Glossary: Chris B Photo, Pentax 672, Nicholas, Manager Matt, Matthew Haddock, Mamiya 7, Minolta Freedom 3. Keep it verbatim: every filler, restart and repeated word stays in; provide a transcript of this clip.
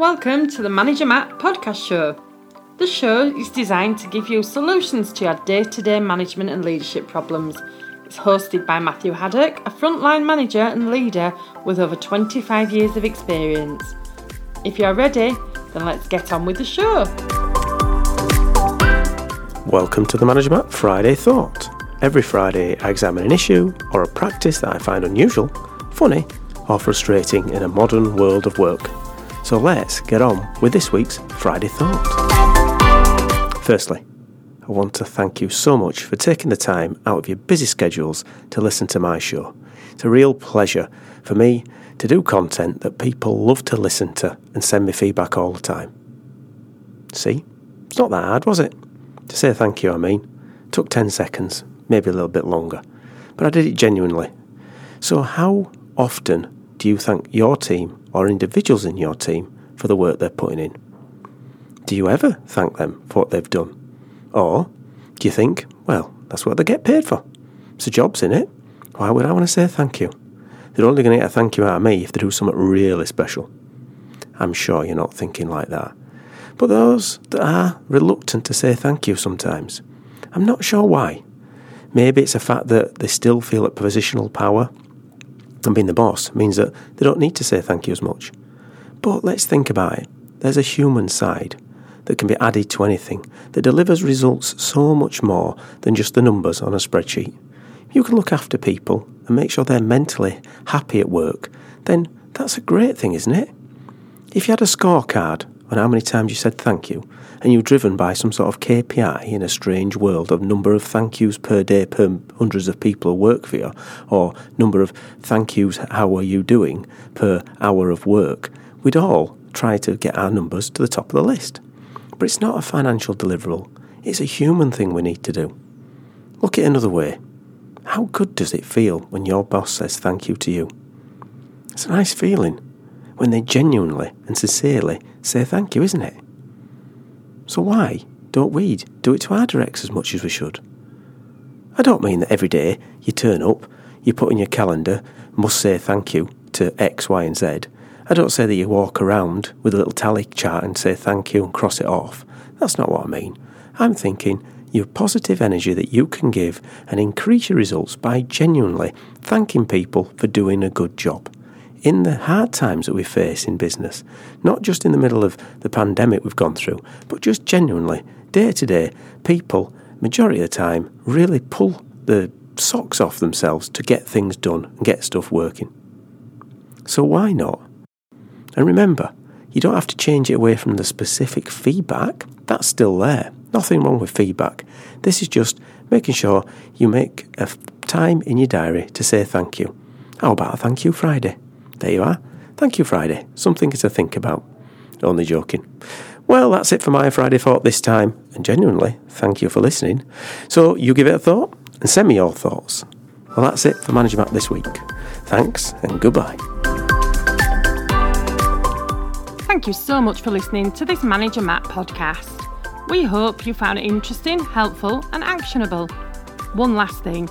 Welcome to the Manager Matt podcast show. The show is designed to give you solutions to your day-to-day management and leadership problems. It's hosted by Matthew Haddock, a frontline manager and leader with over twenty-five years of experience. If you're ready, then let's get on with the show. Welcome to the Manager Matt Friday Thought. Every Friday, I examine an issue or a practice that I find unusual, funny, or frustrating in a modern world of work. So let's get on with this week's Friday Thought. Firstly, I want to thank you so much for taking the time out of your busy schedules to listen to my show. It's a real pleasure for me to do content that people love to listen to and send me feedback all the time. See, it's not that hard, was it? To say thank you, I mean. It took ten seconds, maybe a little bit longer, but I did it genuinely. So how often do you thank your team or individuals in your team for the work they're putting in? Do you ever thank them for what they've done? Or do you think, well, that's what they get paid for? It's a job's in it. Why would I want to say thank you? They're only going to get a thank you out of me if they do something really special. I'm sure you're not thinking like that. But those that are reluctant to say thank you sometimes, I'm not sure why. Maybe it's a fact that they still feel at positional power. And being the boss means that they don't need to say thank you as much. But let's think about it. There's a human side that can be added to anything that delivers results so much more than just the numbers on a spreadsheet. You can look after people and make sure they're mentally happy at work, then that's a great thing, isn't it? If you had a scorecard on how many times you said thank you, and you're driven by some sort of K P I in a strange world of number of thank yous per day per hundreds of people who work for you, or number of thank yous, how are you doing, per hour of work, we'd all try to get our numbers to the top of the list. But it's not a financial deliverable, it's a human thing we need to do. Look at it another way. How good does it feel when your boss says thank you to you? It's a nice feeling when they genuinely and sincerely say thank you, isn't it? So why don't we do it to our directs as much as we should? I don't mean that every day you turn up, you put in your calendar, must say thank you to X, Y and Z. I don't say that you walk around with a little tally chart and say thank you and cross it off. That's not what I mean. I'm thinking your positive energy that you can give and increase your results by genuinely thanking people for doing a good job. In the hard times that we face in business, not just in the middle of the pandemic we've gone through, but just genuinely, day to day, people, majority of the time, really pull the socks off themselves to get things done and get stuff working. So why not? And remember, you don't have to change it away from the specific feedback. That's still there. Nothing wrong with feedback. This is just making sure you make a time in your diary to say thank you. How about a thank you Friday? There you are. Thank you, Friday. Something to think about. Only joking. Well, that's it for my Friday thought this time. And genuinely, thank you for listening. So you give it a thought and send me your thoughts. Well, that's it for Manager Matt this week. Thanks and goodbye. Thank you so much for listening to this Manager Matt podcast. We hope you found it interesting, helpful and actionable. One last thing.